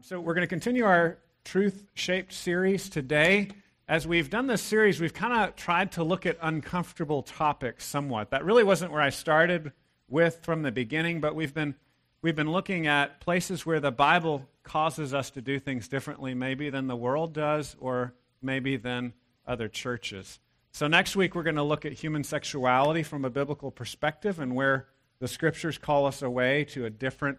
So we're going to continue our truth-shaped series today. As we've done this series, we've kind of tried to look at uncomfortable topics somewhat. That really wasn't where I started with from the beginning, but we've been looking at places where the Bible causes us to do things differently, maybe than the world does, or maybe than other churches. So next week we're going to look at human sexuality from a biblical perspective and where the Scriptures call us away to a different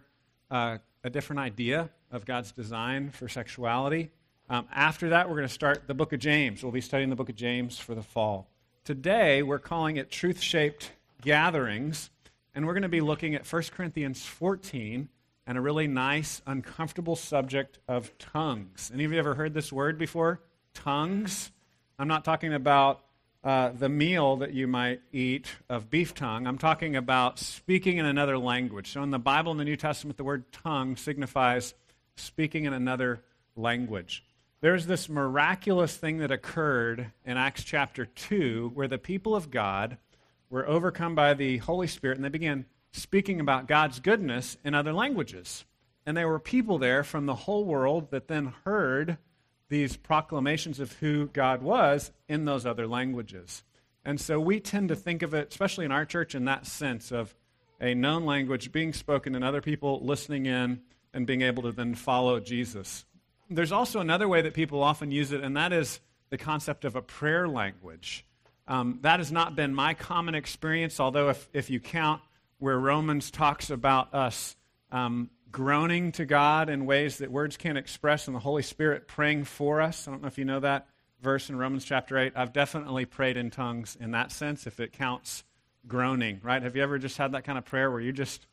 idea of God's design for sexuality. After that, we're going to start the book of James. We'll be studying the book of James for the fall. Today, we're calling it Truth-Shaped Gatherings, and we're going to be looking at 1 Corinthians 14 and a really nice, uncomfortable subject of tongues. Any of you ever heard this word before? Tongues? I'm not talking about the meal that you might eat of beef tongue. I'm talking about speaking in another language. So in the Bible, in the New Testament, the word tongue signifies speaking in another language. There's this miraculous thing that occurred in Acts chapter 2 where the people of God were overcome by the Holy Spirit and they began speaking about God's goodness in other languages. And there were people there from the whole world that then heard these proclamations of who God was in those other languages. And so we tend to think of it, especially in our church, in that sense of a known language being spoken and other people listening in and being able to then follow Jesus. There's also another way that people often use it, and that is the concept of a prayer language. That has not been my common experience, although if you count where Romans talks about us groaning to God in ways that words can't express and the Holy Spirit praying for us. I don't know if you know that verse in Romans chapter 8. I've definitely prayed in tongues in that sense, if it counts groaning, right? Have you ever just had that kind of prayer where you're just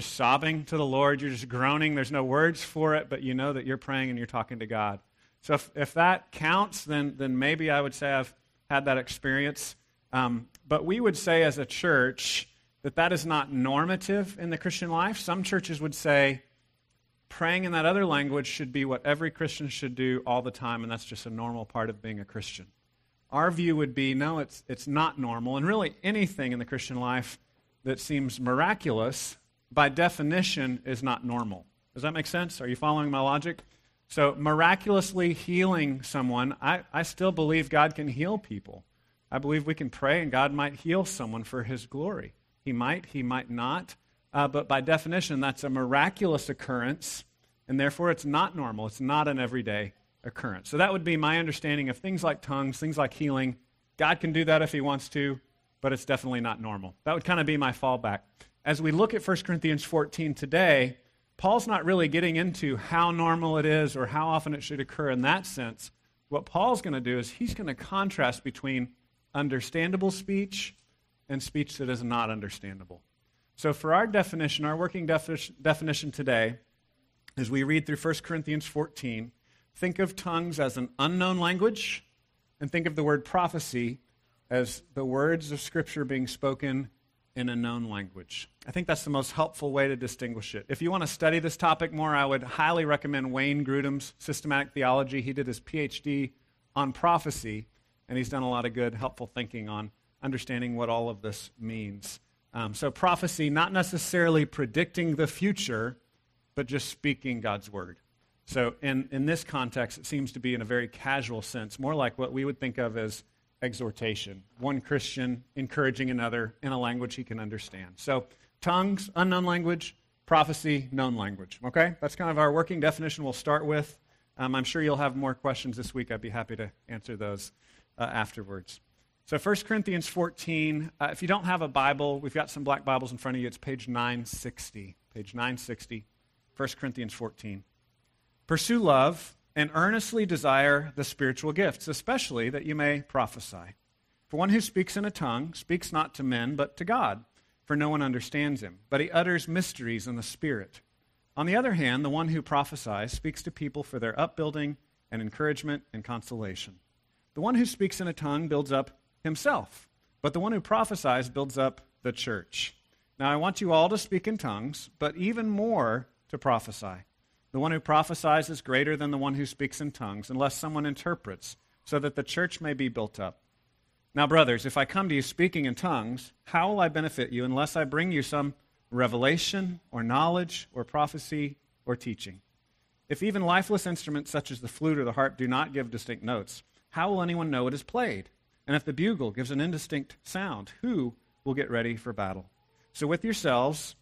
sobbing to the Lord, you're just groaning, there's no words for it, but you know that you're praying and you're talking to God? So if that counts, then maybe I would say I've had that experience. But we would say as a church that is not normative in the Christian life. Some churches would say praying in that other language should be what every Christian should do all the time, and that's just a normal part of being a Christian. Our view would be, no, it's not normal, and really anything in the Christian life that seems miraculous, by definition, is not normal. Does that make sense? Are you following my logic? So miraculously healing someone, I still believe God can heal people. I believe we can pray and God might heal someone for His glory. He might not, but by definition, that's a miraculous occurrence, and therefore it's not normal. It's not an everyday occurrence. So that would be my understanding of things like tongues, things like healing. God can do that if He wants to, but it's definitely not normal. That would kind of be my fallback. As we look at 1 Corinthians 14 today, Paul's not really getting into how normal it is or how often it should occur in that sense. What Paul's going to do is he's going to contrast between understandable speech and speech that is not understandable. So for our definition, our working definition today, as we read through 1 Corinthians 14, think of tongues as an unknown language, and think of the word prophecy as the words of Scripture being spoken in a known language. I think that's the most helpful way to distinguish it. If you want to study this topic more, I would highly recommend Wayne Grudem's Systematic Theology. He did his PhD on prophecy, and he's done a lot of good, helpful thinking on understanding what all of this means. So prophecy, not necessarily predicting the future, but just speaking God's word. So in this context, it seems to be in a very casual sense, more like what we would think of as exhortation. One Christian encouraging another in a language he can understand. So tongues, unknown language; prophecy, known language. Okay? That's kind of our working definition we'll start with. I'm sure you'll have more questions this week. I'd be happy to answer those afterwards. So 1 Corinthians 14, if you don't have a Bible, we've got some black Bibles in front of you. It's page 960. Page 960, 1 Corinthians 14. Pursue love and earnestly desire the spiritual gifts, especially that you may prophesy. For one who speaks in a tongue speaks not to men, but to God, for no one understands him, but he utters mysteries in the Spirit. On the other hand, the one who prophesies speaks to people for their upbuilding and encouragement and consolation. The one who speaks in a tongue builds up himself, but the one who prophesies builds up the church. Now I want you all to speak in tongues, but even more to prophesy. The one who prophesies is greater than the one who speaks in tongues, unless someone interprets, so that the church may be built up. Now, brothers, if I come to you speaking in tongues, how will I benefit you unless I bring you some revelation or knowledge or prophecy or teaching? If even lifeless instruments such as the flute or the harp do not give distinct notes, how will anyone know it is played? And if the bugle gives an indistinct sound, who will get ready for battle? So with yourselves,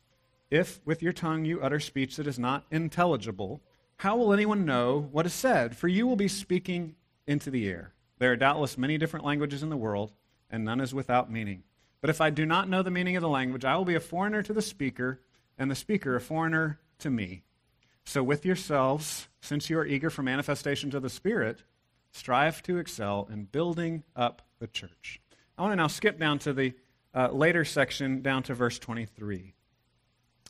if with your tongue you utter speech that is not intelligible, how will anyone know what is said? For you will be speaking into the air. There are doubtless many different languages in the world, and none is without meaning. But if I do not know the meaning of the language, I will be a foreigner to the speaker, and the speaker a foreigner to me. So with yourselves, since you are eager for manifestations of the Spirit, strive to excel in building up the church. I want to now skip down to the later section, down to verse 23.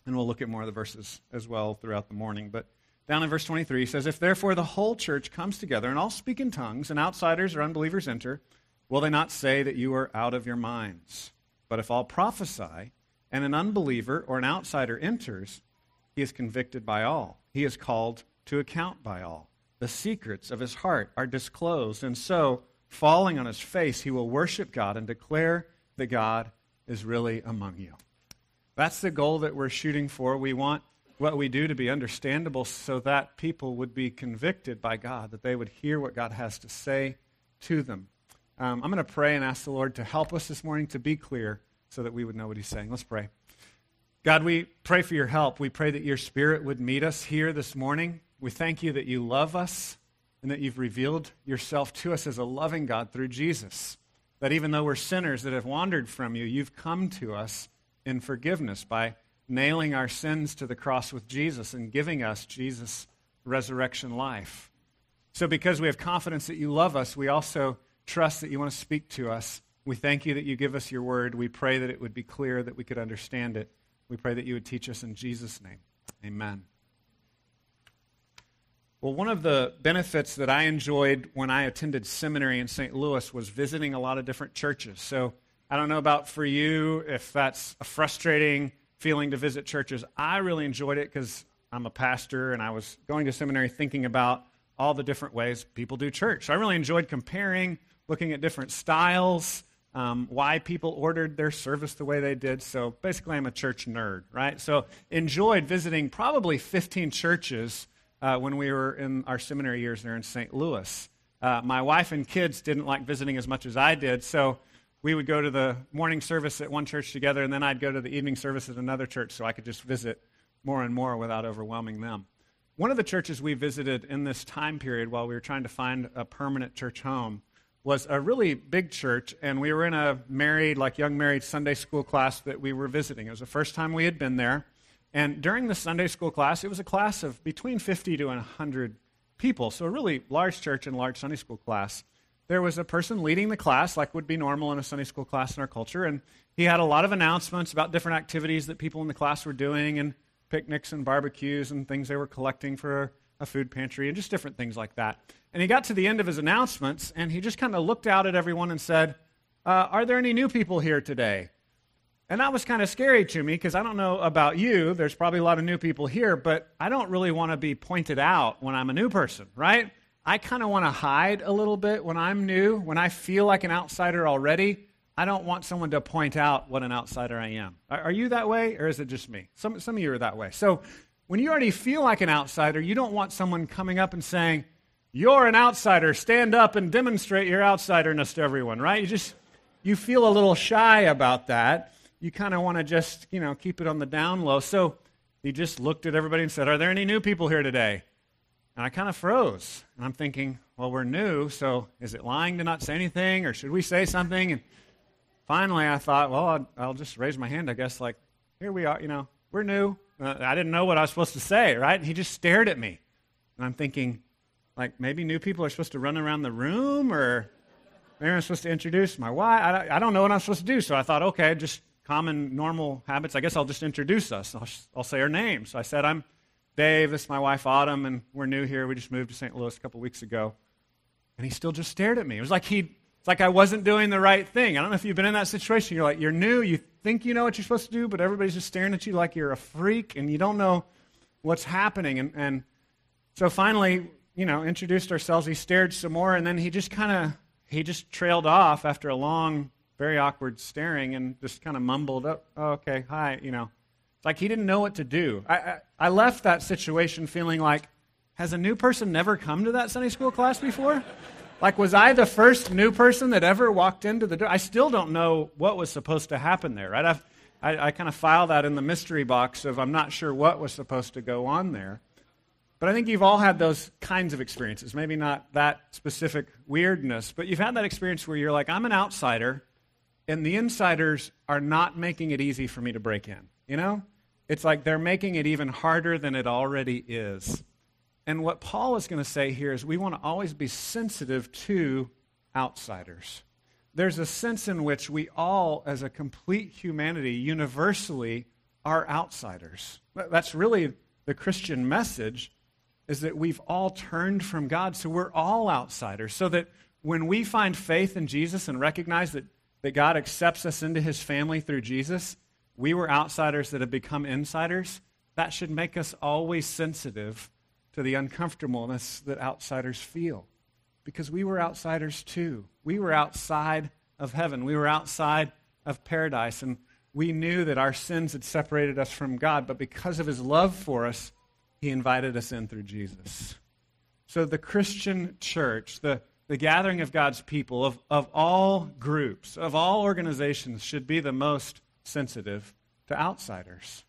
And we'll look at more of the verses as well throughout the morning. But down in verse 23, he says, if therefore the whole church comes together and all speak in tongues, and outsiders or unbelievers enter, will they not say that you are out of your minds? But if all prophesy, and an unbeliever or an outsider enters, he is convicted by all. He is called to account by all. The secrets of his heart are disclosed, and so, falling on his face, he will worship God and declare that God is really among you. That's the goal that we're shooting for. We want what we do to be understandable so that people would be convicted by God, that they would hear what God has to say to them. I'm going to pray and ask the Lord to help us this morning to be clear so that we would know what he's saying. Let's pray. God, we pray for your help. We pray that your Spirit would meet us here this morning. We thank you that you love us and that you've revealed yourself to us as a loving God through Jesus, that even though we're sinners that have wandered from you, you've come to us in forgiveness by nailing our sins to the cross with Jesus and giving us Jesus' resurrection life. So because we have confidence that you love us, we also trust that you want to speak to us. We thank you that you give us your word. We pray that it would be clear, that we could understand it. We pray that you would teach us in Jesus' name. Amen. Well, one of the benefits that I enjoyed when I attended seminary in St. Louis was visiting a lot of different churches. So I don't know about for you if that's a frustrating feeling to visit churches. I really enjoyed it because I'm a pastor and I was going to seminary thinking about all the different ways people do church. So I really enjoyed comparing, looking at different styles, why people ordered their service the way they did. So basically I'm a church nerd, right? So enjoyed visiting probably 15 churches when we were in our seminary years there in St. Louis. My wife and kids didn't like visiting as much as I did, so we would go to the morning service at one church together, and then I'd go to the evening service at another church so I could just visit more and more without overwhelming them. One of the churches we visited in this time period while we were trying to find a permanent church home was a really big church, and we were in a married, like young married Sunday school class that we were visiting. It was the first time we had been there. And during the Sunday school class, it was a class of between 50 to 100 people, so a really large church and large Sunday school class. There was a person leading the class, like would be normal in a Sunday school class in our culture, and he had a lot of announcements about different activities that people in the class were doing, and picnics and barbecues and things they were collecting for a food pantry and just different things like that. And he got to the end of his announcements, and he just kind of looked out at everyone and said, are there any new people here today? And that was kind of scary to me because I don't know about you. There's probably a lot of new people here, but I don't really want to be pointed out when I'm a new person, right? I kind of want to hide a little bit when I'm new. When I feel like an outsider already, I don't want someone to point out what an outsider I am. Are you that way, or is it just me? Some of you are that way. So when you already feel like an outsider, you don't want someone coming up and saying, you're an outsider, stand up and demonstrate your outsiderness to everyone, right? You feel a little shy about that. You kind of want to just, keep it on the down low. So he just looked at everybody and said, are there any new people here today? And I kind of froze. And I'm thinking, well, we're new, so is it lying to not say anything, or should we say something? And finally I thought, well, I'll just raise my hand, I guess, like, here we are, we're new. I didn't know what I was supposed to say, right? And he just stared at me. And I'm thinking, like, maybe new people are supposed to run around the room, or maybe I'm supposed to introduce my wife. I don't know what I'm supposed to do. So I thought, okay, just common, normal habits. I guess I'll just introduce us. I'll say our names. So I said, I'm Dave. This is my wife, Autumn, and we're new here. We just moved to St. Louis a couple weeks ago. And he still just stared at me. It was like it's like I wasn't doing the right thing. I don't know if you've been in that situation. You're like, you're new. You think you know what you're supposed to do, but everybody's just staring at you like you're a freak, and you don't know what's happening. And so finally, introduced ourselves. He stared some more, and then he just trailed off after a long, very awkward staring, and just kind of mumbled, oh, okay, hi, It's like he didn't know what to do. I left that situation feeling like Has a new person never come to that Sunday school class before? Like, was I the first new person that ever walked into the door? I still don't know what was supposed to happen there, right? I kind of file that in the mystery box of I'm not sure what was supposed to go on there. But I think you've all had those kinds of experiences, maybe not that specific weirdness, but you've had that experience where you're like, I'm an outsider, and the insiders are not making it easy for me to break in, you know? It's like they're making it even harder than it already is. And what Paul is going to say here is we want to always be sensitive to outsiders. There's a sense in which we all, as a complete humanity, universally are outsiders. That's really the Christian message, is that we've all turned from God, so we're all outsiders. So that when we find faith in Jesus and recognize that God accepts us into his family through Jesus, we were outsiders that have become insiders. That should make us always sensitive to the uncomfortableness that outsiders feel, because we were outsiders too. We were outside of heaven. We were outside of paradise, and we knew that our sins had separated us from God, but because of his love for us, he invited us in through Jesus. So the Christian church, the gathering of God's people, of all groups, of all organizations, should be the most sensitive to outsiders.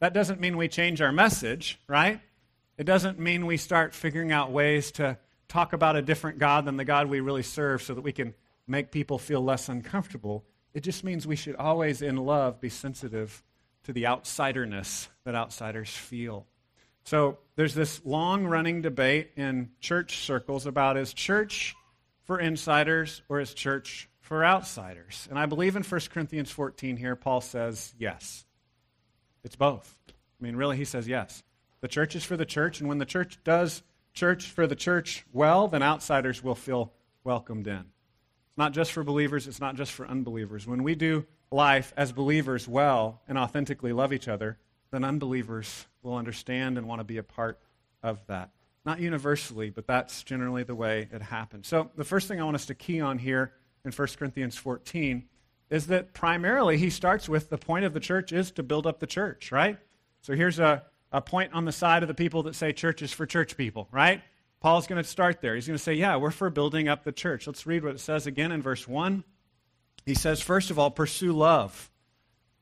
That doesn't mean we change our message, right? It doesn't mean we start figuring out ways to talk about a different God than the God we really serve so that we can make people feel less uncomfortable. It just means we should always, in love, be sensitive to the outsiderness that outsiders feel. So there's this long-running debate in church circles about, is church for insiders or is church for outsiders? And I believe in 1 Corinthians 14 here, Paul says yes. It's both. I mean, really, he says yes. The church is for the church, and when the church does church for the church well, then outsiders will feel welcomed in. It's not just for believers. It's not just for unbelievers. When we do life as believers well and authentically love each other, then unbelievers will understand and want to be a part of that. Not universally, but that's generally the way it happens. So the first thing I want us to key on here in 1 Corinthians 14 is that primarily he starts with the point of the church is to build up the church, right? So here's a point on the side of the people that say church is for church people, right? Paul's going to start there. He's going to say, yeah, we're for building up the church. Let's read what it says again in verse 1. He says, first of all, pursue love.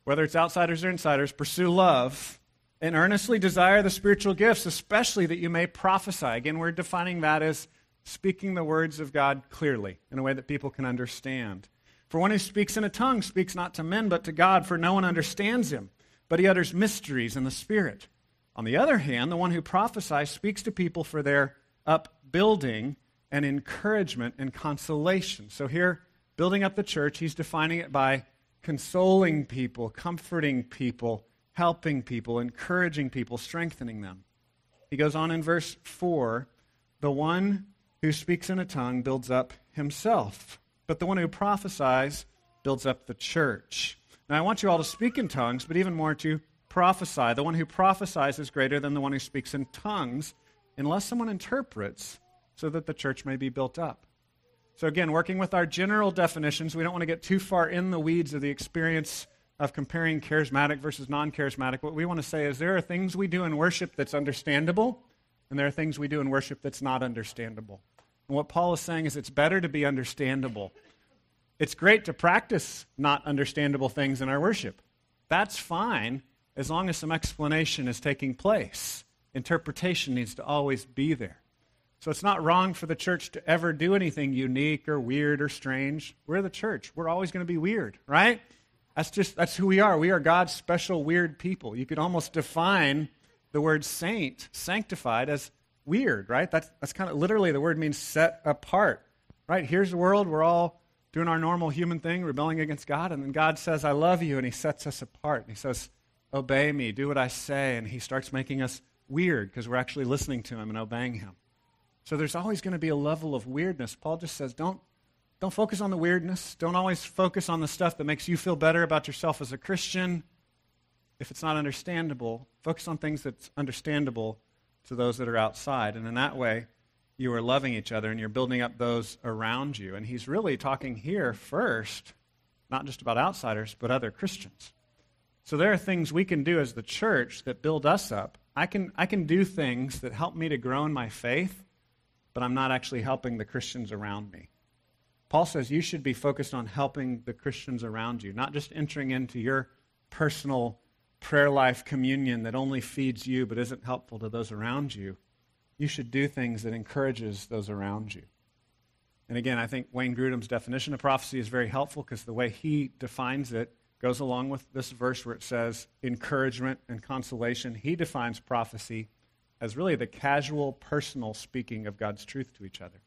Whether it's outsiders or insiders, pursue love and earnestly desire the spiritual gifts, especially that you may prophesy. Again, we're defining that as speaking the words of God clearly in a way that people can understand. For one who speaks in a tongue speaks not to men but to God, for no one understands him, but he utters mysteries in the Spirit. On the other hand, the one who prophesies speaks to people for their upbuilding and encouragement and consolation. So here, building up the church, he's defining it by consoling people, comforting people, helping people, encouraging people, strengthening them. He goes on in verse 4, the one who speaks in a tongue builds up himself, but the one who prophesies builds up the church. Now, I want you all to speak in tongues, but even more to prophesy. The one who prophesies is greater than the one who speaks in tongues, unless someone interprets, so that the church may be built up. So again, working with our general definitions, we don't want to get too far in the weeds of the experience of comparing charismatic versus non-charismatic. What we want to say is there are things we do in worship that's understandable, and there are things we do in worship that's not understandable. And what Paul is saying is it's better to be understandable. It's great to practice not understandable things in our worship. That's fine, as long as some explanation is taking place. Interpretation needs to always be there. So it's not wrong for the church to ever do anything unique or weird or strange. We're the church. We're always going to be weird, right? That's who we are. We are God's special weird people. You could almost define the word saint, sanctified, as weird, right? That's kind of literally the word means set apart, right? Here's the world. We're all doing our normal human thing, rebelling against God. And then God says, I love you. And he sets us apart. And he says, obey me, do what I say, and he starts making us weird because we're actually listening to him and obeying him. So there's always going to be a level of weirdness. Paul just says, don't focus on the weirdness. Don't always focus on the stuff that makes you feel better about yourself as a Christian. If it's not understandable, focus on things that's understandable to those that are outside. And in that way, you are loving each other and you're building up those around you. And he's really talking here first, not just about outsiders, but other Christians. So there are things we can do as the church that build us up. I can do things that help me to grow in my faith, but I'm not actually helping the Christians around me. Paul says you should be focused on helping the Christians around you, not just entering into your personal prayer life communion that only feeds you but isn't helpful to those around you. You should do things that encourages those around you. And again, I think Wayne Grudem's definition of prophecy is very helpful because the way he defines it goes along with this verse where it says encouragement and consolation. He defines prophecy as really the casual, personal speaking of God's truth to each other.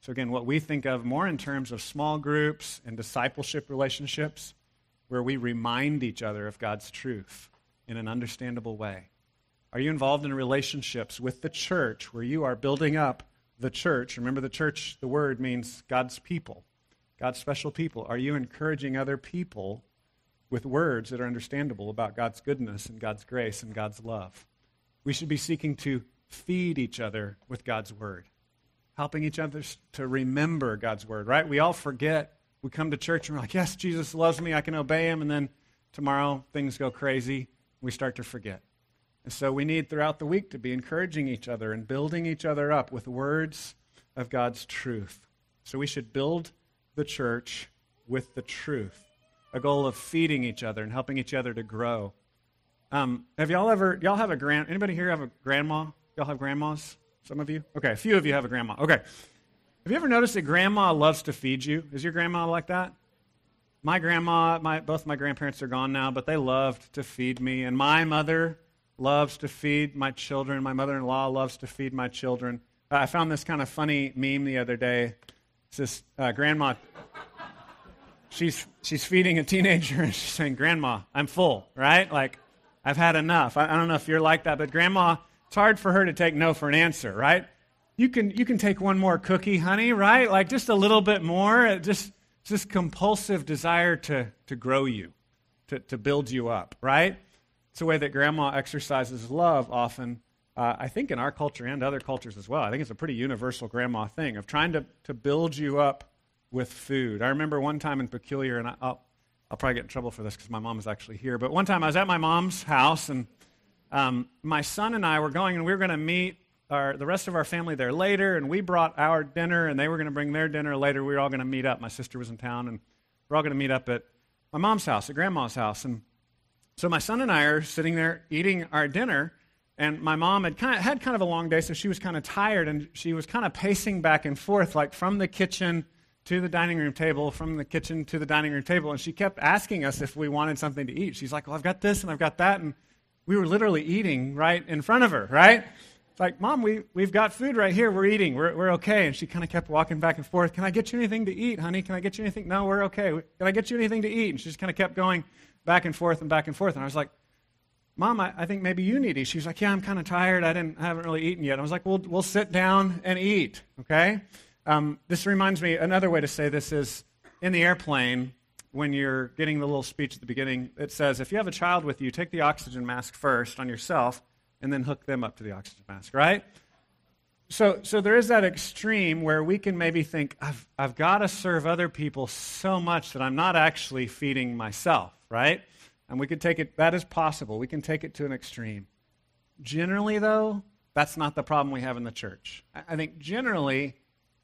So again, what we think of more in terms of small groups and discipleship relationships where we remind each other of God's truth in an understandable way. Are you involved in relationships with the church where you are building up the church? Remember, the church, the word means God's people, God's special people. Are you encouraging other people with words that are understandable about God's goodness and God's grace and God's love? We should be seeking to feed each other with God's word, helping each other to remember God's word, right? We all forget. We come to church and we're like, yes, Jesus loves me, I can obey him, and then tomorrow things go crazy, we start to forget. And so we need throughout the week to be encouraging each other and building each other up with words of God's truth. So we should build the church with the truth, a goal of feeding each other and helping each other to grow. Anybody here have a grandma? Y'all have grandmas? Some of you? Okay, a few of you have a grandma. Okay. Have you ever noticed that grandma loves to feed you? Is your grandma like that? My grandma, both my grandparents are gone now, but they loved to feed me. And my mother loves to feed my children. My mother-in-law loves to feed my children. I found this kind of funny meme the other day. It's this grandma. She's feeding a teenager, and she's saying, Grandma, I'm full, right? Like, I've had enough. I don't know if you're like that, but Grandma, it's hard for her to take no for an answer, right? You can take one more cookie, honey, right? Like, just a little bit more. It's this compulsive desire to grow you, to build you up, right? It's a way that grandma exercises love often, I think in our culture and other cultures as well. I think it's a pretty universal grandma thing of trying to build you up with food. I remember one time in Peculiar, and I'll probably get in trouble for this because my mom is actually here, but one time I was at my mom's house, and my son and I were going, and we were going to meet the rest of our family there later, and we brought our dinner, and they were going to bring their dinner later. We were all going to meet up. My sister was in town, and we're all going to meet up at my mom's house, at grandma's house, and so my son and I are sitting there eating our dinner, and my mom had kind of a long day, so she was kind of tired, and she was kind of pacing back and forth, like from the kitchen to the dining room table, from the kitchen to the dining room table, and she kept asking us if we wanted something to eat. She's like, well, I've got this, and I've got that, and we were literally eating right in front of her, right? It's like, Mom, we've got food right here. We're eating. We're okay. And she kind of kept walking back and forth. Can I get you anything to eat, honey? Can I get you anything? No, we're okay. Can I get you anything to eat? And she just kind of kept going back and forth and back and forth. And I was like, Mom, I think maybe you need to eat. She was like, yeah, I'm kind of tired. I haven't really eaten yet. I was like, we'll sit down and eat, okay? This reminds me, another way to say this is in the airplane, when you're getting the little speech at the beginning, it says, if you have a child with you, take the oxygen mask first on yourself and then hook them up to the oxygen mask, right? So there is that extreme where we can maybe think, I've got to serve other people so much that I'm not actually feeding myself, right? And we could take it, that is possible. We can take it to an extreme. Generally, though, that's not the problem we have in the church. I think generally,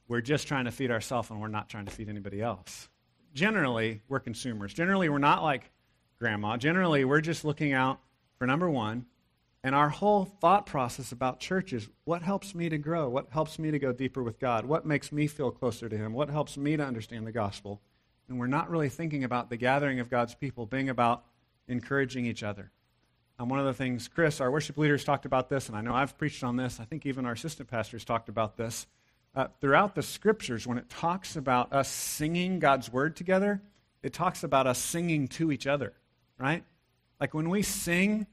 we're just trying to feed ourselves and we're not trying to feed anybody else. Generally, we're consumers. Generally, we're not like grandma. Generally, we're just looking out for number one. And our whole thought process about church is, what helps me to grow? What helps me to go deeper with God? What makes me feel closer to him? What helps me to understand the gospel? And we're not really thinking about the gathering of God's people being about encouraging each other. And one of the things, Chris, our worship leader, has talked about this, and I know I've preached on this. I think even our assistant pastor has talked about this. Throughout the scriptures, when it talks about us singing God's word together, it talks about us singing to each other, right? Like when we sing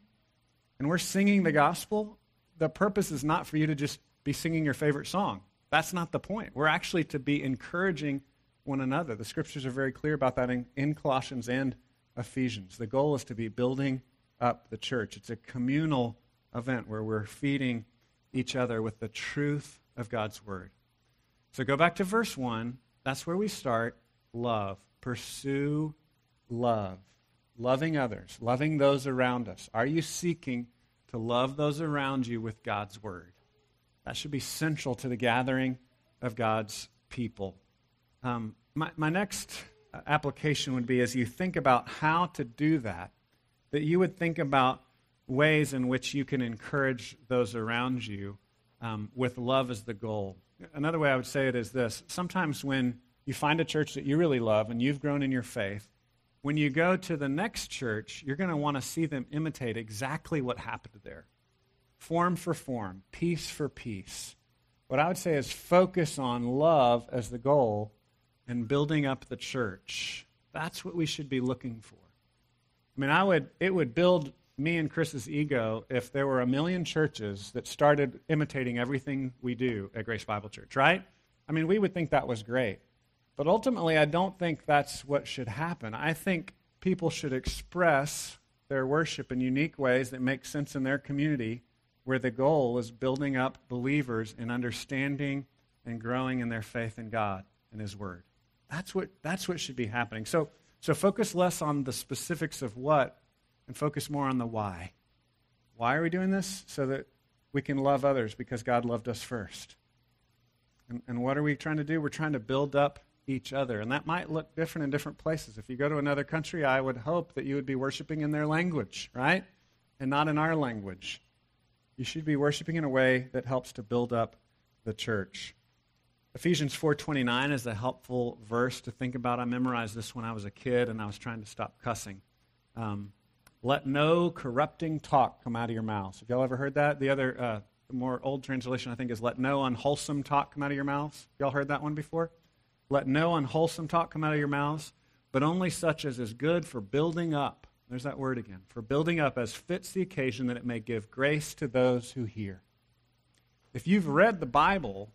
and we're singing the gospel, the purpose is not for you to just be singing your favorite song. That's not the point. We're actually to be encouraging one another. The scriptures are very clear about that in Colossians and Ephesians. The goal is to be building up the church. It's a communal event where we're feeding each other with the truth of God's word. So go back to verse 1. That's where we start. Love. Pursue love. Loving others. Loving those around us. Are you seeking to love those around you with God's word. That should be central to the gathering of God's people. My next application would be, as you think about how to do that, that you would think about ways in which you can encourage those around you with love as the goal. Another way I would say it is this. Sometimes when you find a church that you really love and you've grown in your faith, when you go to the next church, you're going to want to see them imitate exactly what happened there. Form for form, piece for piece. What I would say is focus on love as the goal and building up the church. That's what we should be looking for. I mean, it would build me and Chris's ego if there were 1 million churches that started imitating everything we do at Grace Bible Church, right? I mean, we would think that was great. But ultimately, I don't think that's what should happen. I think people should express their worship in unique ways that make sense in their community, where the goal is building up believers in understanding and growing in their faith in God and His Word. That's what should be happening. So focus less on the specifics of what and focus more on the why. Why are we doing this? So that we can love others because God loved us first. And what are we trying to do? We're trying to build up each other. And that might look different in different places. If you go to another country, I would hope that you would be worshiping in their language, right? And not in our language. You should be worshiping in a way that helps to build up the church. Ephesians 4:29 is a helpful verse to think about. I memorized this when I was a kid and I was trying to stop cussing. Let no corrupting talk come out of your mouths. Have y'all ever heard that? The other, more old translation, I think, is let no unwholesome talk come out of your mouths. Y'all heard that one before? Let no unwholesome talk come out of your mouths, but only such as is good for building up. There's that word again. For building up as fits the occasion, that it may give grace to those who hear. If you've read the Bible,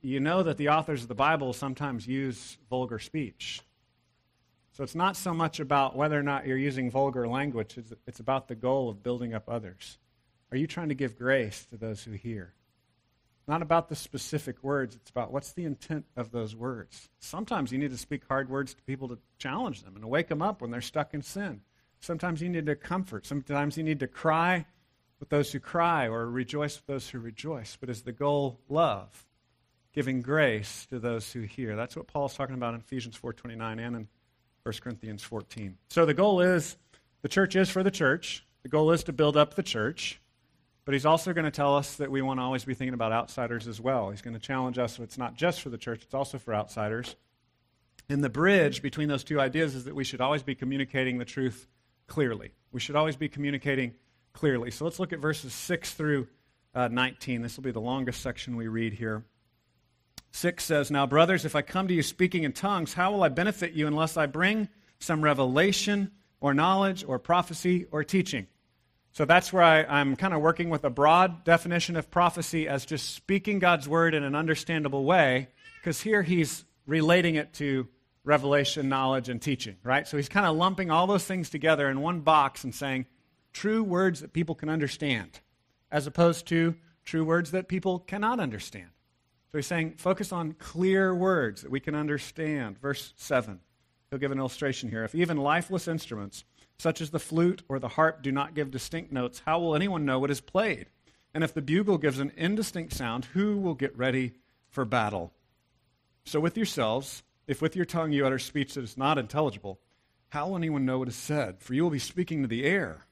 you know that the authors of the Bible sometimes use vulgar speech. So it's not so much about whether or not you're using vulgar language. It's about the goal of building up others. Are you trying to give grace to those who hear? It's not about the specific words. It's about what's the intent of those words. Sometimes you need to speak hard words to people to challenge them and to wake them up when they're stuck in sin. Sometimes you need to comfort. Sometimes you need to cry with those who cry or rejoice with those who rejoice. But is the goal love? Giving grace to those who hear. That's what Paul's talking about in Ephesians 4:29 and in 1 Corinthians 14. So the goal is, the church is for the church. The goal is to build up the church. But he's also going to tell us that we want to always be thinking about outsiders as well. He's going to challenge us, so it's not just for the church, it's also for outsiders. And the bridge between those two ideas is that we should always be communicating the truth clearly. We should always be communicating clearly. So let's look at verses 6 through 19. This will be the longest section we read here. 6 says, "Now, brothers, if I come to you speaking in tongues, how will I benefit you unless I bring some revelation or knowledge or prophecy or teaching?" So that's where I'm kind of working with a broad definition of prophecy as just speaking God's word in an understandable way, because here he's relating it to revelation, knowledge, and teaching, right? So he's kind of lumping all those things together in one box and saying true words that people can understand as opposed to true words that people cannot understand. So he's saying, focus on clear words that we can understand. Verse 7, he'll give an illustration here. "If even lifeless instruments, such as the flute or the harp, do not give distinct notes, how will anyone know what is played? And if the bugle gives an indistinct sound, who will get ready for battle? So with yourselves, if with your tongue you utter speech that is not intelligible, how will anyone know what is said? For you will be speaking to the air.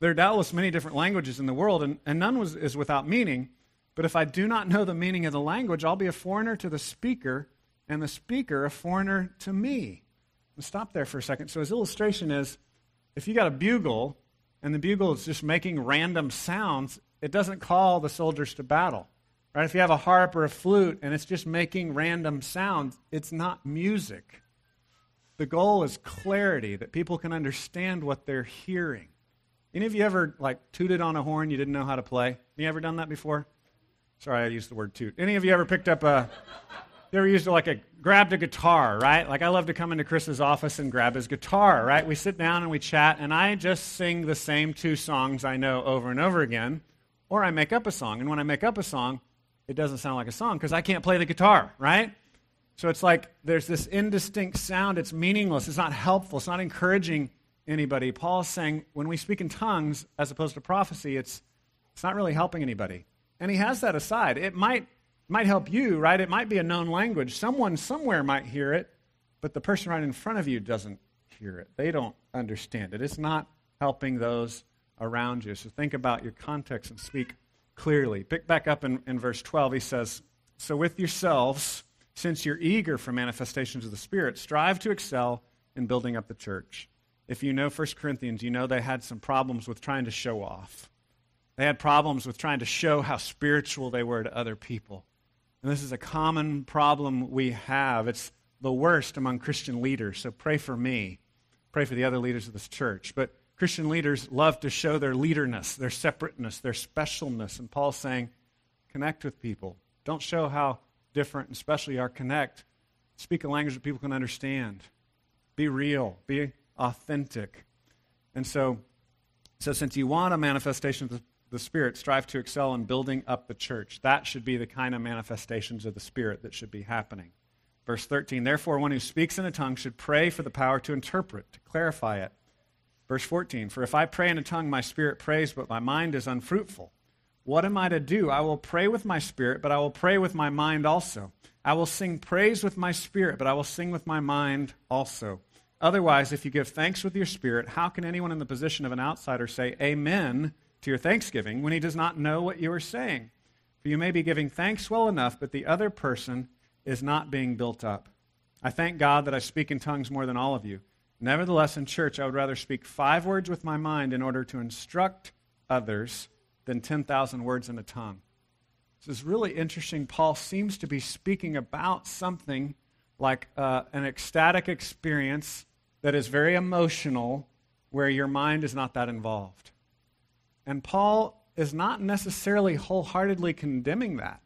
There are doubtless many different languages in the world, and none is without meaning. But if I do not know the meaning of the language, I'll be a foreigner to the speaker, and the speaker a foreigner to me." Let's stop there for a second. So his illustration is, if you got a bugle, and the bugle is just making random sounds, it doesn't call the soldiers to battle. Right? If you have a harp or a flute, and it's just making random sounds, it's not music. The goal is clarity, that people can understand what they're hearing. Any of you ever, tooted on a horn you didn't know how to play? Have you ever done that before? Sorry, I used the word toot. Any of you ever picked up grabbed a guitar, right? I love to come into Chris's office and grab his guitar, right? We sit down and we chat, and I just sing the same two songs I know over and over again, or I make up a song. And when I make up a song, it doesn't sound like a song because I can't play the guitar, right? So it's there's this indistinct sound. It's meaningless. It's not helpful. It's not encouraging anybody. Paul's saying when we speak in tongues as opposed to prophecy, it's not really helping anybody. And he has that aside. It might help you, right? It might be a known language. Someone somewhere might hear it, but the person right in front of you doesn't hear it. They don't understand it. It's not helping those around you. So think about your context and speak clearly. Pick back up in verse 12. He says, "So with yourselves, since you're eager for manifestations of the Spirit, strive to excel in building up the church." If you know 1 Corinthians, you know they had some problems with trying to show off. They had problems with trying to show how spiritual they were to other people. And this is a common problem we have. It's the worst among Christian leaders, so pray for me. Pray for the other leaders of this church. But Christian leaders love to show their leaderness, their separateness, their specialness. And Paul's saying, connect with people. Don't show how different and special you are. Connect. Speak a language that people can understand. Be real. Be authentic. And so since you want a manifestation of the Spirit, strive to excel in building up the church. That should be the kind of manifestations of the Spirit that should be happening. Verse 13, therefore, one who speaks in a tongue should pray for the power to interpret, to clarify it. Verse 14, for if I pray in a tongue, my spirit prays, but my mind is unfruitful. What am I to do? I will pray with my spirit, but I will pray with my mind also. I will sing praise with my spirit, but I will sing with my mind also. Otherwise, if you give thanks with your spirit, how can anyone in the position of an outsider say amen to your thanksgiving when he does not know what you are saying? For you may be giving thanks well enough, but the other person is not being built up. I thank God that I speak in tongues more than all of you. Nevertheless, in church, I would rather speak 5 words with my mind in order to instruct others than 10,000 words in a tongue. This is really interesting. Paul seems to be speaking about something like an ecstatic experience that is very emotional, where your mind is not that involved. And Paul is not necessarily wholeheartedly condemning that.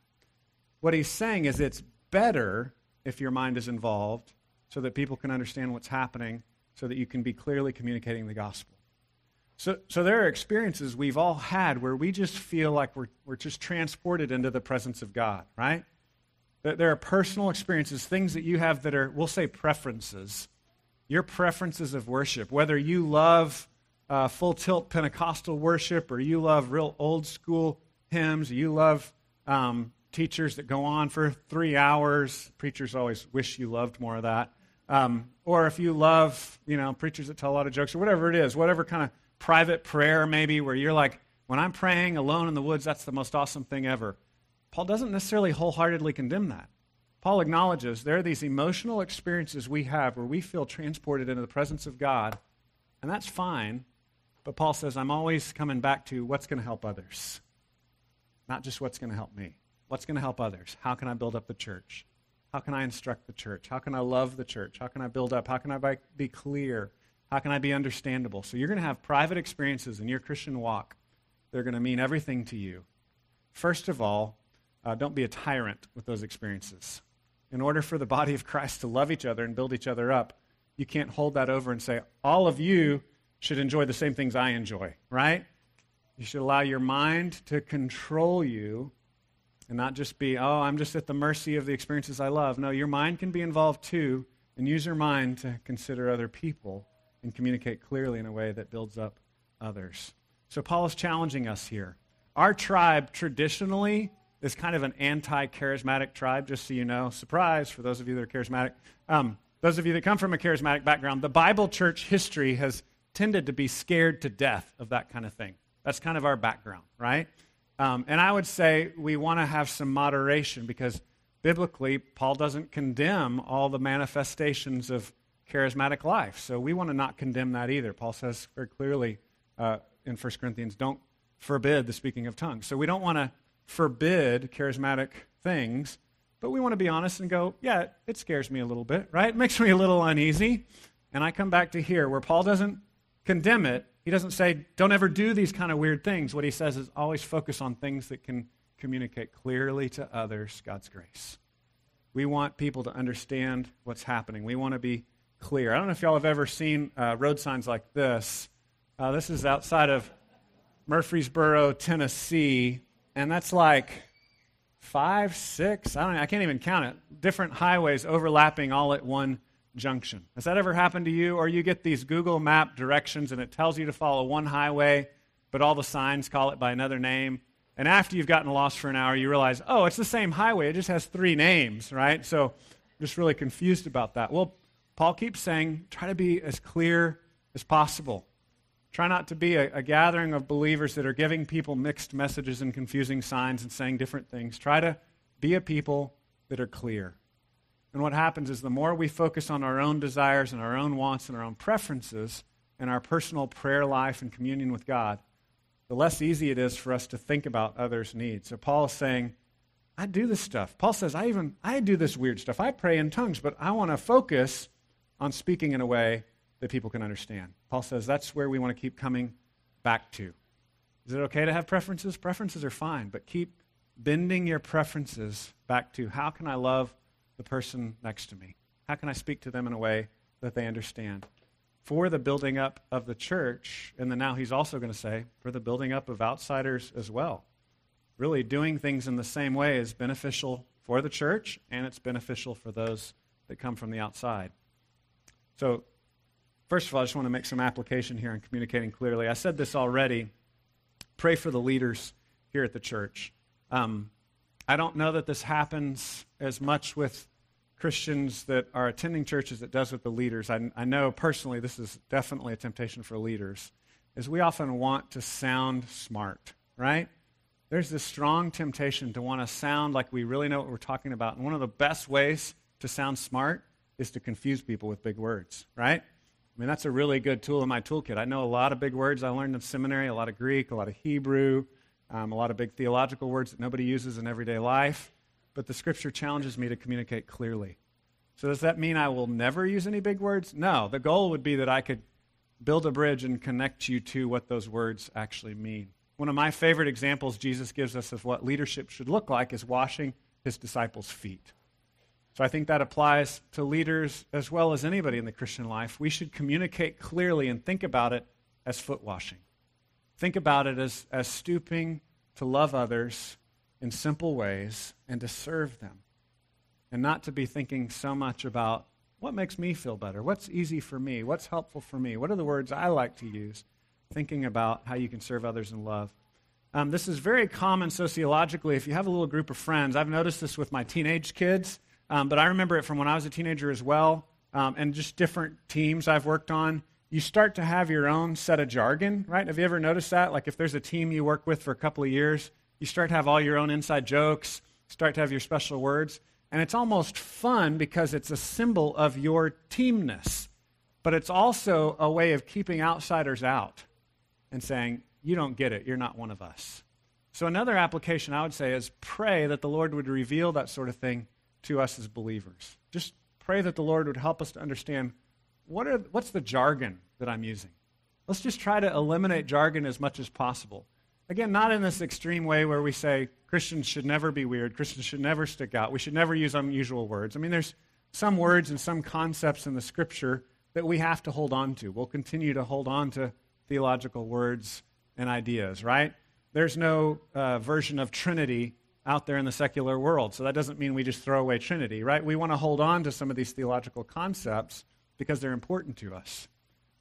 What he's saying is it's better if your mind is involved so that people can understand what's happening, so that you can be clearly communicating the gospel. So there are experiences we've all had where we just feel like we're just transported into the presence of God, right? There are personal experiences, things that you have that are, we'll say, preferences. Your preferences of worship, whether you love full-tilt Pentecostal worship or you love real old-school hymns, you love teachers that go on for 3 hours. Preachers always wish you loved more of that. Or if you love, preachers that tell a lot of jokes or whatever it is, whatever kind of private prayer maybe where you're like, when I'm praying alone in the woods, that's the most awesome thing ever. Paul doesn't necessarily wholeheartedly condemn that. Paul acknowledges there are these emotional experiences we have where we feel transported into the presence of God, and that's fine, but Paul says, I'm always coming back to what's going to help others, not just what's going to help me. What's going to help others? How can I build up the church? How can I instruct the church? How can I love the church? How can I build up? How can I be clear? How can I be understandable? So you're going to have private experiences in your Christian walk. They're going to mean everything to you. First of all, don't be a tyrant with those experiences. In order for the body of Christ to love each other and build each other up, you can't hold that over and say, all of you should enjoy the same things I enjoy, right? You should allow your mind to control you and not just be, I'm just at the mercy of the experiences I love. No, your mind can be involved too, and use your mind to consider other people and communicate clearly in a way that builds up others. So Paul is challenging us here. Our tribe traditionally is kind of an anti-charismatic tribe, just so you know. Surprise for those of you that are charismatic. Those of you that come from a charismatic background, the Bible church history has tended to be scared to death of that kind of thing. That's kind of our background, right? And I would say we want to have some moderation because biblically, Paul doesn't condemn all the manifestations of charismatic life. So we want to not condemn that either. Paul says very clearly in 1 Corinthians, don't forbid the speaking of tongues. So we don't want to forbid charismatic things, but we want to be honest and go, yeah, it scares me a little bit, right? It makes me a little uneasy. And I come back to here where Paul doesn't condemn it. He doesn't say, don't ever do these kind of weird things. What he says is always focus on things that can communicate clearly to others God's grace. We want people to understand what's happening. We want to be clear. I don't know if y'all have ever seen road signs like this. This is outside of Murfreesboro, Tennessee, and that's like 5, 6, I can't even count it, different highways overlapping all at one junction. Has that ever happened to you? Or you get these Google map directions and it tells you to follow one highway, but all the signs call it by another name. And after you've gotten lost for an hour, you realize, oh, it's the same highway. It just has three names, right? So I'm just really confused about that. Well, Paul keeps saying, try to be as clear as possible. Try not to be a gathering of believers that are giving people mixed messages and confusing signs and saying different things. Try to be a people that are clear. And what happens is the more we focus on our own desires and our own wants and our own preferences and our personal prayer life and communion with God, the less easy it is for us to think about others' needs. So Paul is saying, I do this stuff. Paul says, I do this weird stuff. I pray in tongues, but I want to focus on speaking in a way that people can understand. Paul says that's where we want to keep coming back to. Is it okay to have preferences? Preferences are fine, but keep bending your preferences back to how can I love the person next to me? How can I speak to them in a way that they understand? For the building up of the church, and then now he's also going to say, for the building up of outsiders as well. Really doing things in the same way is beneficial for the church, and it's beneficial for those that come from the outside. So, first of all, I just want to make some application here on communicating clearly. I said this already. Pray for the leaders here at the church. I don't know that this happens as much with Christians that are attending churches as it does with the leaders. I know personally this is definitely a temptation for leaders, is we often want to sound smart, right? There's this strong temptation to want to sound like we really know what we're talking about. And one of the best ways to sound smart is to confuse people with big words, right? I mean, that's a really good tool in my toolkit. I know a lot of big words I learned in seminary, a lot of Greek, a lot of Hebrew, a lot of big theological words that nobody uses in everyday life, but the Scripture challenges me to communicate clearly. So does that mean I will never use any big words? No. The goal would be that I could build a bridge and connect you to what those words actually mean. One of my favorite examples Jesus gives us of what leadership should look like is washing his disciples' feet. So I think that applies to leaders as well as anybody in the Christian life. We should communicate clearly and think about it as foot washing. Think about it as stooping to love others in simple ways and to serve them, and not to be thinking so much about what makes me feel better, what's easy for me, what's helpful for me, what are the words I like to use, thinking about how you can serve others in love. This is very common sociologically. If you have a little group of friends, I've noticed this with my teenage kids, but I remember it from when I was a teenager as well, and just different teams I've worked on. You start to have your own set of jargon, right? Have you ever noticed that? Like if there's a team you work with for a couple of years, you start to have all your own inside jokes, start to have your special words, and it's almost fun because it's a symbol of your teamness, but it's also a way of keeping outsiders out and saying, you don't get it, you're not one of us. So another application I would say is pray that the Lord would reveal that sort of thing to us as believers. Just pray that the Lord would help us to understand what's the jargon that I'm using? Let's just try to eliminate jargon as much as possible. Again, not in this extreme way where we say Christians should never be weird, Christians should never stick out, we should never use unusual words. I mean, there's some words and some concepts in the Scripture that we have to hold on to. We'll continue to hold on to theological words and ideas, right? There's no version of Trinity out there in the secular world, so that doesn't mean we just throw away Trinity, right? We want to hold on to some of these theological concepts because they're important to us.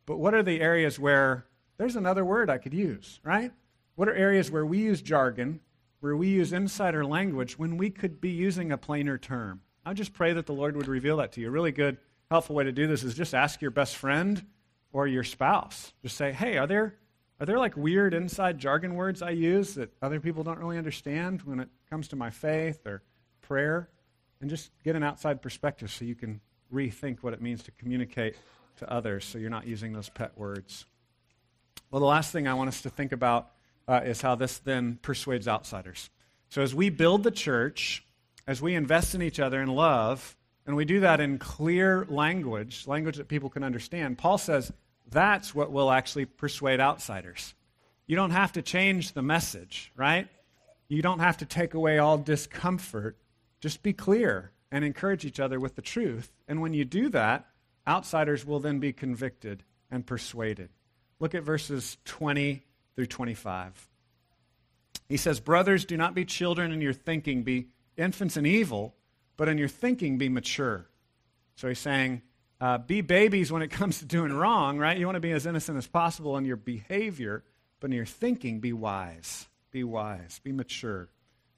But what are the areas where there's another word I could use, right? What are areas where we use jargon, where we use insider language when we could be using a plainer term? I just pray that the Lord would reveal that to you. A really good, helpful way to do this is just ask your best friend or your spouse. Just say, hey, are there like weird inside jargon words I use that other people don't really understand when it comes to my faith or prayer? And just get an outside perspective so you can rethink what it means to communicate to others so you're not using those pet words. Well, the last thing I want us to think about is how this then persuades outsiders. So as we build the church, as we invest in each other in love, and we do that in clear language, language that people can understand, Paul says that's what will actually persuade outsiders. You don't have to change the message, right? You don't have to take away all discomfort. Just be clear and encourage each other with the truth. And when you do that, outsiders will then be convicted and persuaded. Look at verses 20 through 25. He says, brothers, do not be children in your thinking, be infants in evil, but in your thinking be mature. So he's saying, Be babies when it comes to doing wrong, right? You want to be as innocent as possible in your behavior, but in your thinking, be wise. Be wise. Be mature.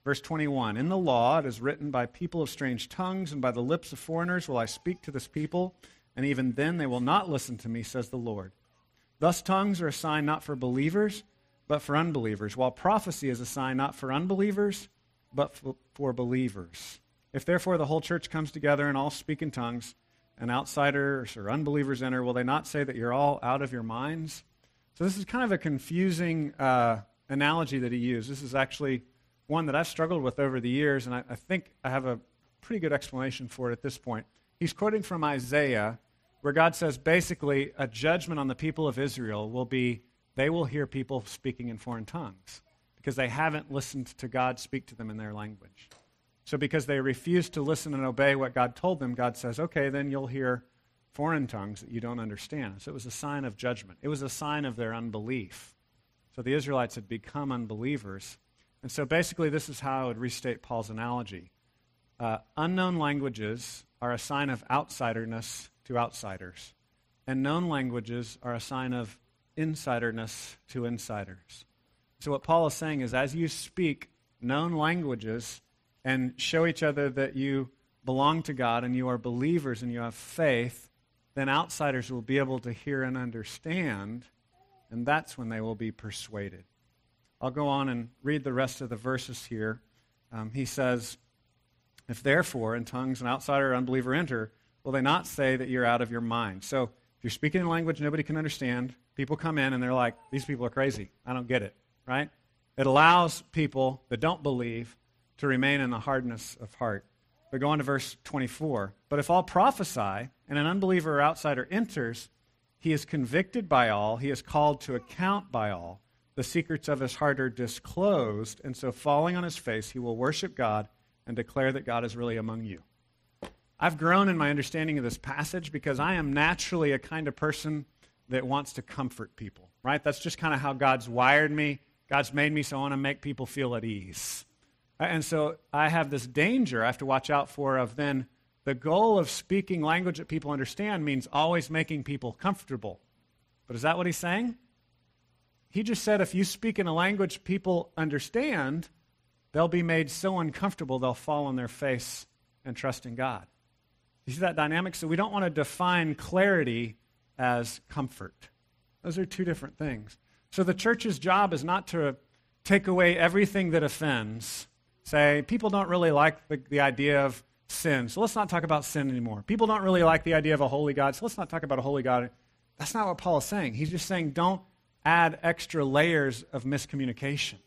Verse 21, in the law it is written, by people of strange tongues and by the lips of foreigners will I speak to this people, and even then they will not listen to me, says the Lord. Thus tongues are a sign not for believers, but for unbelievers, while prophecy is a sign not for unbelievers, but for believers. If therefore the whole church comes together and all speak in tongues, and outsiders or unbelievers enter, will they not say that you're all out of your minds? So this is kind of a confusing analogy that he used. This is actually one that I've struggled with over the years, and I think I have a pretty good explanation for it at this point. He's quoting from Isaiah, where God says basically a judgment on the people of Israel will be they will hear people speaking in foreign tongues because they haven't listened to God speak to them in their language. So because they refused to listen and obey what God told them, God says, okay, then you'll hear foreign tongues that you don't understand. So it was a sign of judgment. It was a sign of their unbelief. So the Israelites had become unbelievers. And so basically, this is how I would restate Paul's analogy. Unknown languages are a sign of outsiderness to outsiders, and known languages are a sign of insiderness to insiders. So what Paul is saying is, as you speak known languages and show each other that you belong to God and you are believers and you have faith, then outsiders will be able to hear and understand, and that's when they will be persuaded. I'll go on and read the rest of the verses here. He says, if therefore in tongues an outsider or unbeliever enter, will they not say that you're out of your mind? So if you're speaking in a language nobody can understand, people come in and they're like, these people are crazy. I don't get it, right? It allows people that don't believe to remain in the hardness of heart. But go on to verse 24. But if all prophesy and an unbeliever or outsider enters, he is convicted by all, he is called to account by all. The secrets of his heart are disclosed, and so falling on his face, he will worship God and declare that God is really among you. I've grown in my understanding of this passage because I am naturally a kind of person that wants to comfort people, right? That's just kind of how God's wired me. God's made me, so I want to make people feel at ease. And so I have this danger I have to watch out for of then the goal of speaking language that people understand means always making people comfortable. But is that what he's saying? He just said if you speak in a language people understand, they'll be made so uncomfortable they'll fall on their face and trust in God. You see that dynamic? So we don't want to define clarity as comfort. Those are two different things. So the church's job is not to take away everything that offends. Say, people don't really like the idea of sin, so let's not talk about sin anymore. People don't really like the idea of a holy God, so let's not talk about a holy God. That's not what Paul is saying. He's just saying don't add extra layers of miscommunication.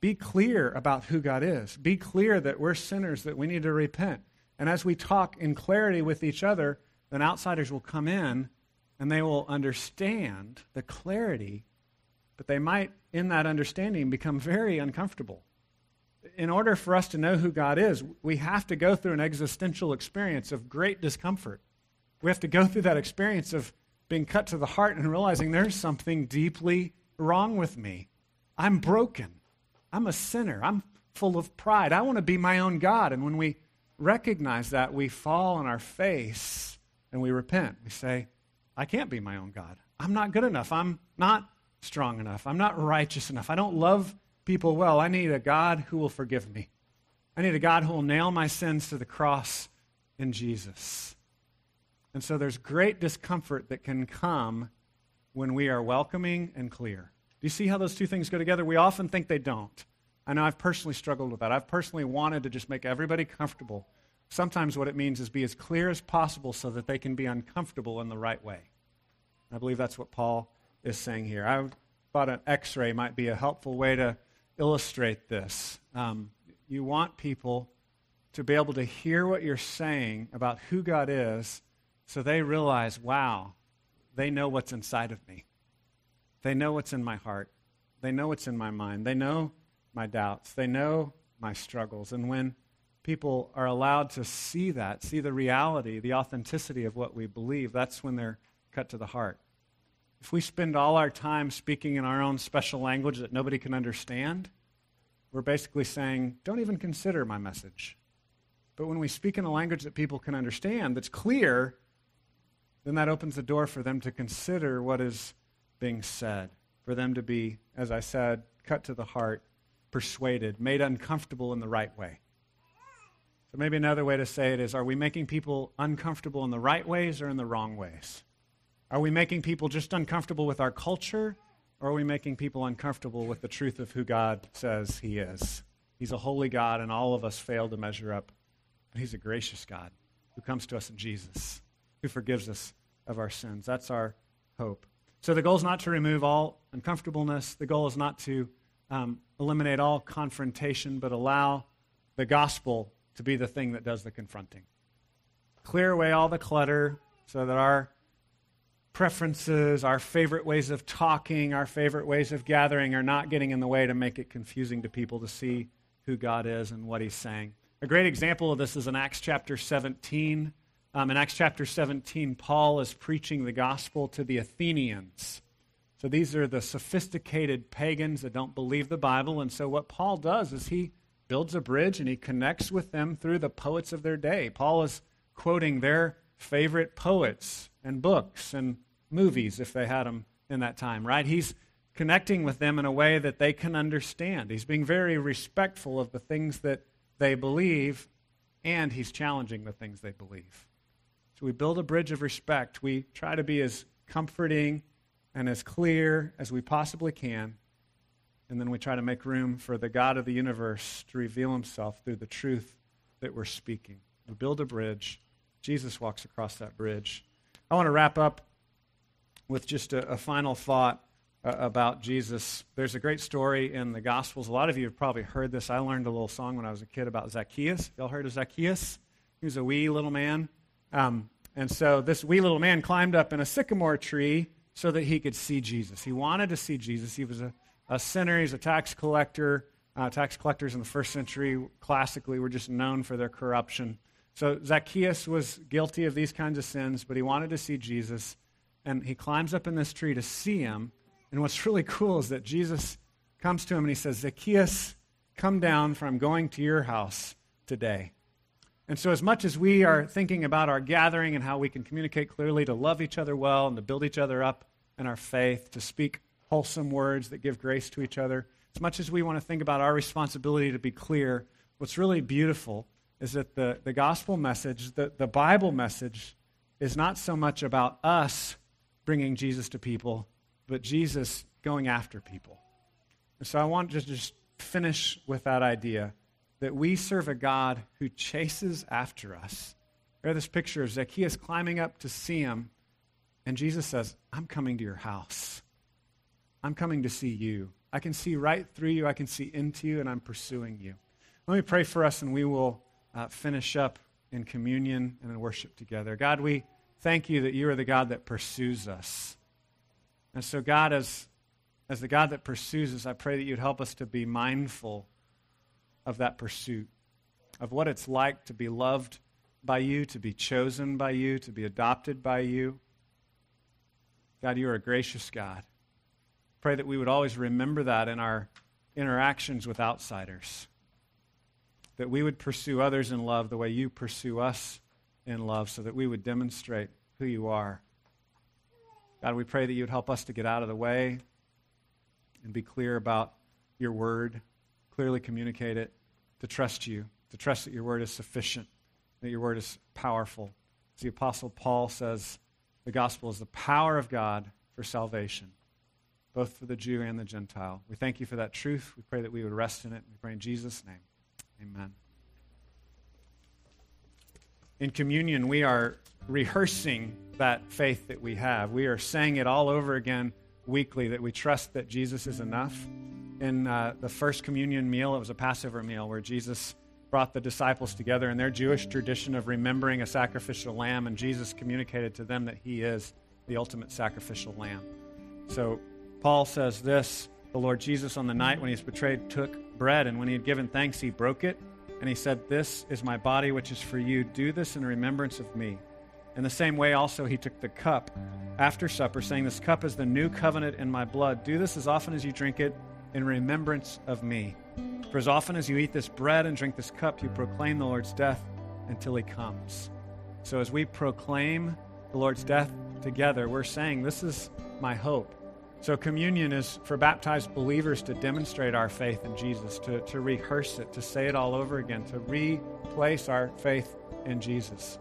Be clear about who God is. Be clear that we're sinners, that we need to repent. And as we talk in clarity with each other, then outsiders will come in and they will understand the clarity, but they might, in that understanding, become very uncomfortable. In order for us to know who God is, we have to go through an existential experience of great discomfort. We have to go through that experience of being cut to the heart and realizing there's something deeply wrong with me. I'm broken. I'm a sinner. I'm full of pride. I want to be my own God. And when we recognize that, we fall on our face and we repent. We say, I can't be my own God. I'm not good enough. I'm not strong enough. I'm not righteous enough. I don't love people well. I need a God who will forgive me. I need a God who will nail my sins to the cross in Jesus. And so there's great discomfort that can come when we are welcoming and clear. Do you see how those two things go together? We often think they don't. I know I've personally struggled with that. I've personally wanted to just make everybody comfortable. Sometimes what it means is be as clear as possible so that they can be uncomfortable in the right way. I believe that's what Paul is saying here. I thought an X-ray might be a helpful way to illustrate this. You want people to be able to hear what you're saying about who God is, so they realize, wow, they know what's inside of me. They know what's in my heart. They know what's in my mind. They know my doubts. They know my struggles. And when people are allowed to see that, see the reality, the authenticity of what we believe, that's when they're cut to the heart. If we spend all our time speaking in our own special language that nobody can understand, we're basically saying, don't even consider my message. But when we speak in a language that people can understand, that's clear, then that opens the door for them to consider what is being said, for them to be, as I said, cut to the heart, persuaded, made uncomfortable in the right way. So maybe another way to say it is, are we making people uncomfortable in the right ways or in the wrong ways? Are we making people just uncomfortable with our culture, or are we making people uncomfortable with the truth of who God says he is? He's a holy God, and all of us fail to measure up. But he's a gracious God who comes to us in Jesus, who forgives us of our sins. That's our hope. So the goal is not to remove all uncomfortableness. The goal is not to eliminate all confrontation, but allow the gospel to be the thing that does the confronting. Clear away all the clutter so that our preferences, our favorite ways of talking, our favorite ways of gathering are not getting in the way to make it confusing to people to see who God is and what he's saying. A great example of this is in Acts chapter 17. In Acts chapter 17, Paul is preaching the gospel to the Athenians. So these are the sophisticated pagans that don't believe the Bible. And so what Paul does is he builds a bridge and he connects with them through the poets of their day. Paul is quoting their favorite poets and books and movies, if they had them in that time, right? He's connecting with them in a way that they can understand. He's being very respectful of the things that they believe, and he's challenging the things they believe. So we build a bridge of respect. We try to be as comforting and as clear as we possibly can. And then we try to make room for the God of the universe to reveal himself through the truth that we're speaking. We build a bridge. Jesus walks across that bridge. I want to wrap up with just a final thought about Jesus. There's a great story in the Gospels. A lot of you have probably heard this. I learned a little song when I was a kid about Zacchaeus. Y'all heard of Zacchaeus? He was a wee little man. And so this wee little man climbed up in a sycamore tree so that he could see Jesus. He wanted to see Jesus. He was a sinner. He was a tax collector. Tax collectors in the first century classically were just known for their corruption. So Zacchaeus was guilty of these kinds of sins, but he wanted to see Jesus. And he climbs up in this tree to see him. And what's really cool is that Jesus comes to him and he says, "Zacchaeus, come down, for I'm going to your house today." And so as much as we are thinking about our gathering and how we can communicate clearly to love each other well and to build each other up in our faith, to speak wholesome words that give grace to each other, as much as we want to think about our responsibility to be clear, what's really beautiful is that the gospel message, the Bible message, is not so much about us bringing Jesus to people, but Jesus going after people. And so I want to just finish with that idea that we serve a God who chases after us. There, this picture of Zacchaeus climbing up to see him, and Jesus says, "I'm coming to your house. I'm coming to see you. I can see right through you. I can see into you, and I'm pursuing you." Let me pray for us, and we will finish up in communion and in worship together. God, we thank you that you are the God that pursues us. And so, God, as the God that pursues us, I pray that you'd help us to be mindful of that pursuit, of what it's like to be loved by you, to be chosen by you, to be adopted by you. God, you are a gracious God. Pray that we would always remember that in our interactions with outsiders, that we would pursue others in love the way you pursue us in love, so that we would demonstrate who you are. God, we pray that you would help us to get out of the way and be clear about your word, clearly communicate it, to trust you, to trust that your word is sufficient, that your word is powerful. As the Apostle Paul says, the gospel is the power of God for salvation, both for the Jew and the Gentile. We thank you for that truth. We pray that we would rest in it. We pray in Jesus' name. Amen. In communion, we are rehearsing that faith that we have. We are saying it all over again weekly, that we trust that Jesus is enough. In the first communion meal, it was a Passover meal where Jesus brought the disciples together in their Jewish tradition of remembering a sacrificial lamb, and Jesus communicated to them that he is the ultimate sacrificial lamb. So Paul says this, "The Lord Jesus, on the night when he was betrayed, took bread, and when he had given thanks, he broke it, and he said, 'This is my body, which is for you. Do this in remembrance of me.' In the same way also he took the cup after supper, saying, 'This cup is the new covenant in my blood. Do this as often as you drink it in remembrance of me. For as often as you eat this bread and drink this cup, you proclaim the Lord's death until he comes.'" So as we proclaim the Lord's death together, we're saying, this is my hope. So communion is for baptized believers to demonstrate our faith in Jesus, to rehearse it, to say it all over again, to replace our faith in Jesus.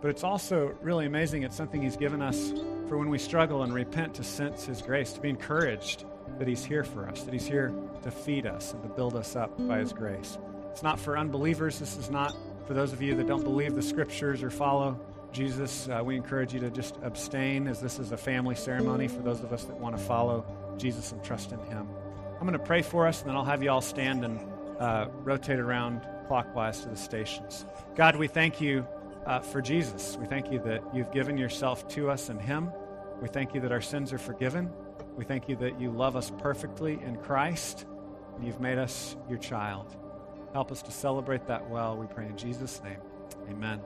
But it's also really amazing. It's something he's given us for when we struggle and repent, to sense his grace, to be encouraged that he's here for us, that he's here to feed us and to build us up by his grace. It's not for unbelievers. This is not for those of you that don't believe the scriptures or follow Jesus. We encourage you to just abstain, as this is a family ceremony for those of us that want to follow Jesus and trust in him. I'm going to pray for us, and then I'll have you all stand and rotate around clockwise to the stations. God, we thank you for Jesus. We thank you that you've given yourself to us in him. We thank you that our sins are forgiven. We thank you that you love us perfectly in Christ, and you've made us your child. Help us to celebrate that well, we pray in Jesus' name. Amen.